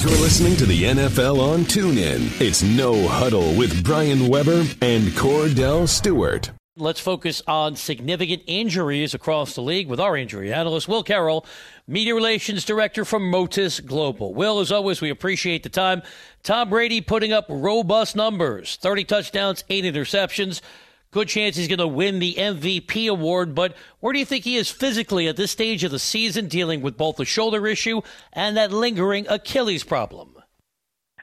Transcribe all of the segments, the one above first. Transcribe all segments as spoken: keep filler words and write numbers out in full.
You're listening to the N F L on TuneIn. It's No Huddle with Brian Weber and Cordell Stewart. Let's focus on significant injuries across the league with our injury analyst, Will Carroll, Media Relations Director from Motus Global. Will, as always, we appreciate the time. Tom Brady putting up robust numbers, thirty touchdowns, eight interceptions. Good chance he's going to win the M V P award, but where do you think he is physically at this stage of the season, dealing with both the shoulder issue and that lingering Achilles problem?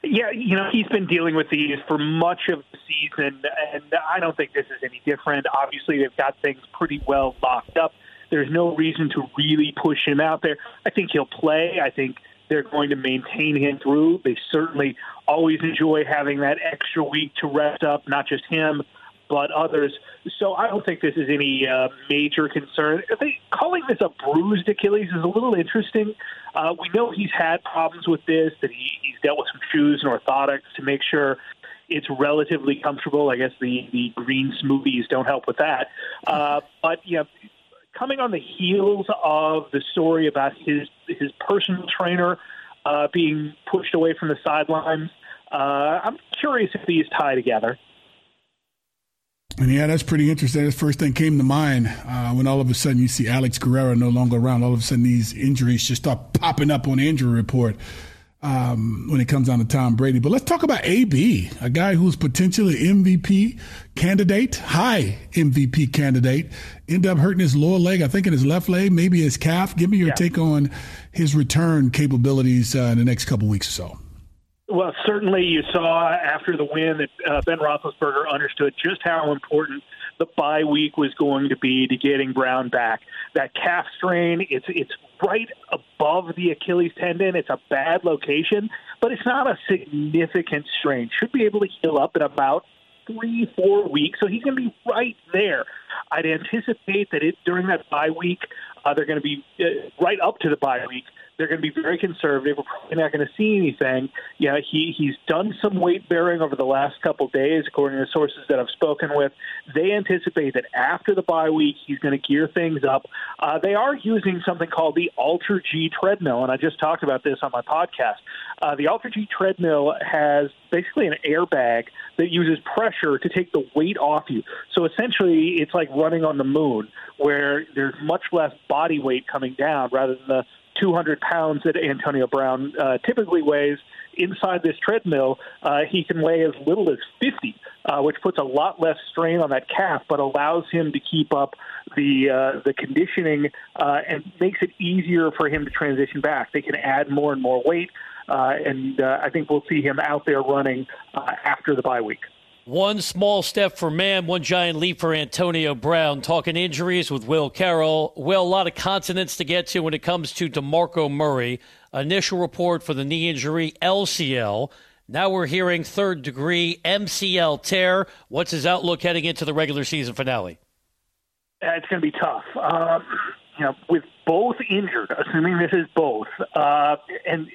Yeah, you know, he's been dealing with these for much of the season, and I don't think this is any different. Obviously, they've got things pretty well locked up. There's no reason to really push him out there. I think he'll play. I think they're going to maintain him through. They certainly always enjoy having that extra week to rest up, not just him, but others. So I don't think this is any uh, major concern. They, calling this a bruised Achilles is a little interesting. Uh, we know he's had problems with this, that he, he's dealt with some shoes and orthotics to make sure it's relatively comfortable. I guess the, the green smoothies don't help with that. Uh, but you know, coming on the heels of the story about his, his personal trainer uh, being pushed away from the sidelines, uh, I'm curious if these tie together. And yeah, that's pretty interesting. The first thing came to mind uh, when all of a sudden you see Alex Guerrero no longer around. All of a sudden these injuries just start popping up on the injury report um, when it comes down to Tom Brady. But let's talk about A B, a guy who's potentially M V P candidate, high M V P candidate, ended up hurting his lower leg, I think in his left leg, maybe his calf. Give me your yeah. take on his return capabilities uh, in the next couple weeks or so. Well, certainly you saw after the win that uh, Ben Roethlisberger understood just how important the bye week was going to be to getting Brown back. That calf strain, it's it's right above the Achilles tendon. It's a bad location, but it's not a significant strain. Should be able to heal up in about three, four weeks, so he's going to be right there. I'd anticipate that it during that bye week, uh, they're going to be uh, right up to the bye week. They're going to be very conservative. We're probably not going to see anything. Yeah, he, he's done some weight bearing over the last couple of days, according to sources that I've spoken with. They anticipate that after the bye week, he's going to gear things up. Uh, they are using something called the Alter-G treadmill, and I just talked about this on my podcast. Uh, the Alter-G treadmill has basically an airbag that uses pressure to take the weight off you. So essentially, it's like running on the moon, where there's much less body weight coming down rather than the two hundred pounds that Antonio Brown uh, typically weighs. Inside this treadmill, uh, he can weigh as little as fifty, uh, which puts a lot less strain on that calf, but allows him to keep up the uh, the conditioning uh, and makes it easier for him to transition back. They can add more and more weight, uh, and uh, I think we'll see him out there running uh, after the bye week. One small step for man, one giant leap for Antonio Brown. Talking injuries with Will Carroll. Will, a lot of consonants to get to when it comes to DeMarco Murray. Initial report for the knee injury, L C L. Now we're hearing third-degree M C L tear. What's his outlook heading into the regular season finale? It's going to be tough. Uh, you know, with both injured, assuming this is both, uh, and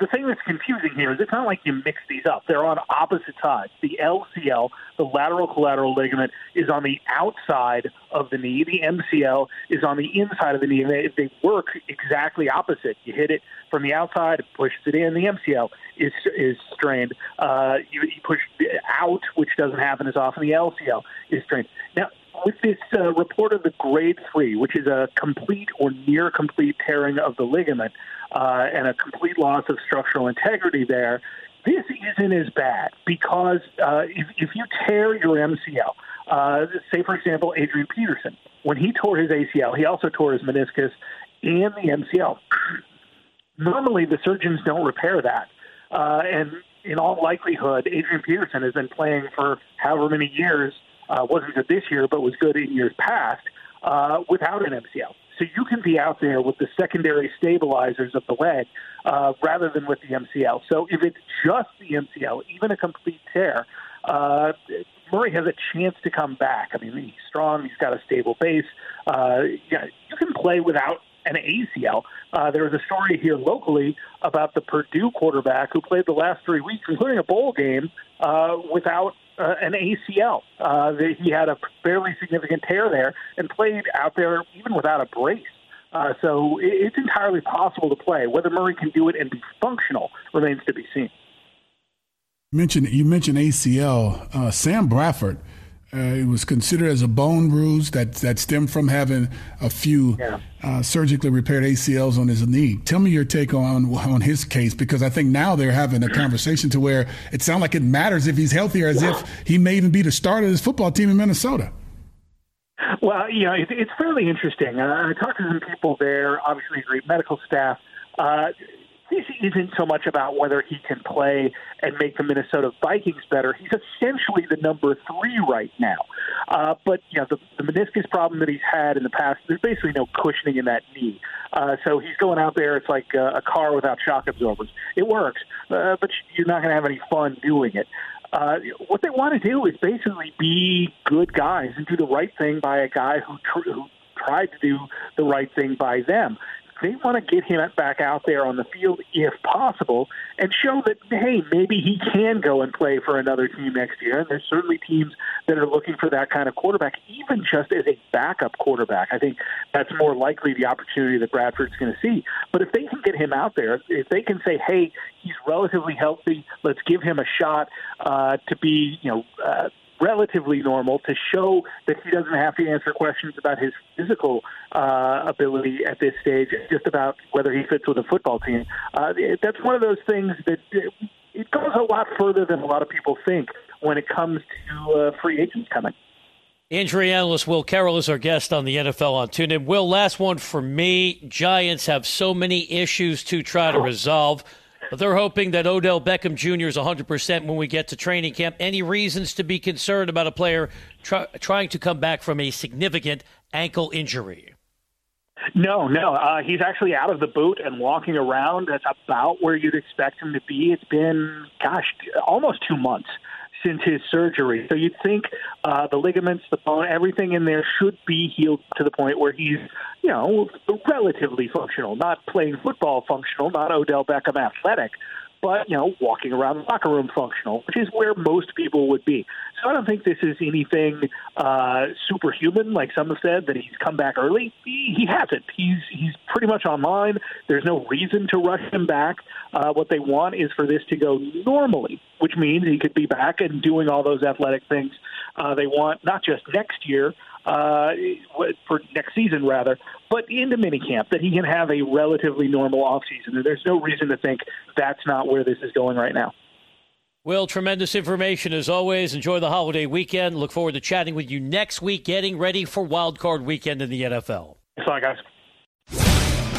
the thing that's confusing here is it's not like you mix these up. They're on opposite sides. The L C L, the lateral collateral ligament, is on the outside of the knee. The M C L is on the inside of the knee. They, they work exactly opposite. You hit it from the outside, it pushes it in. The M C L is is strained. Uh, you, you push it out, which doesn't happen as often. The L C L is strained. Now, with this uh, report of the grade three, which is a complete or near complete tearing of the ligament uh, and a complete loss of structural integrity there, this isn't as bad because uh, if, if you tear your M C L, uh, say, for example, Adrian Peterson, when he tore his A C L, he also tore his meniscus and the M C L. Normally, the surgeons don't repair that. Uh, and in all likelihood, Adrian Peterson has been playing for however many years. Uh, wasn't good this year, but was good in years past uh, without an M C L. So you can be out there with the secondary stabilizers of the leg uh, rather than with the M C L. So if it's just the M C L, even a complete tear, uh, Murray has a chance to come back. I mean, he's strong. He's got a stable base. Uh, yeah, you can play without an A C L. Uh, there was a story here locally about the Purdue quarterback who played the last three weeks, including a bowl game, uh, without Uh, an A C L. Uh, he had a fairly significant tear there and played out there even without a brace. Uh, so it, it's entirely possible to play. Whether Murray can do it and be functional remains to be seen. You mentioned, you mentioned A C L. Uh, Sam Bradford, uh, it was considered as a bone bruise that, that stemmed from having a few yeah. uh, surgically repaired A C Ls on his knee. Tell me your take on on his case, because I think now they're having a conversation to where it sounds like it matters if he's healthy or as yeah. if he may even be the starter of his football team in Minnesota. Well, you know, it, it's fairly interesting. Uh, I talked to some people there, obviously great medical staff. Uh, This isn't so much about whether he can play and make the Minnesota Vikings better. He's essentially the number three right now. Uh, but, you know, the, the meniscus problem that he's had in the past, there's basically no cushioning in that knee. Uh, so he's going out there. It's like a, a car without shock absorbers. It works, uh, but you're not going to have any fun doing it. Uh, what they want to do is basically be good guys and do the right thing by a guy who, tr- who tried to do the right thing by them. They want to get him back out there on the field if possible and show that, hey, maybe he can go and play for another team next year. And there's certainly teams that are looking for that kind of quarterback, even just as a backup quarterback. I think that's more likely the opportunity that Bradford's going to see. But if they can get him out there, if they can say, hey, he's relatively healthy, let's give him a shot uh, to be, you know, uh, relatively normal, to show that he doesn't have to answer questions about his physical uh, ability at this stage, just about whether he fits with a football team. Uh, that's one of those things that it goes a lot further than a lot of people think when it comes to uh, free agents coming. Injury analyst Will Carroll is our guest on the N F L on TuneIn. Will, last one for me. Giants have so many issues to try to resolve. But they're hoping that Odell Beckham Junior is one hundred percent when we get to training camp. Any reasons to be concerned about a player try, trying to come back from a significant ankle injury? No, no. Uh, he's actually out of the boot and walking around. That's about where you'd expect him to be. It's been, gosh, almost two months since his surgery. So you'd think uh, the ligaments, the bone, everything in there should be healed to the point where he's, you know, relatively functional, not playing football functional, not Odell Beckham athletic, but, you know, walking around the locker room functional, which is where most people would be. So I don't think this is anything uh, superhuman, like some have said, that he's come back early. He, he hasn't. He's he's pretty much online. There's no reason to rush him back. Uh, what they want is for this to go normally, which means he could be back and doing all those athletic things uh, they want, not just next year, uh, for next season rather, but into minicamp, that he can have a relatively normal offseason. There's no reason to think that's not where this is going right now. Will, tremendous information as always. Enjoy the holiday weekend. Look forward to chatting with you next week, getting ready for Wild Card Weekend in the N F L. Thanks a lot, guys.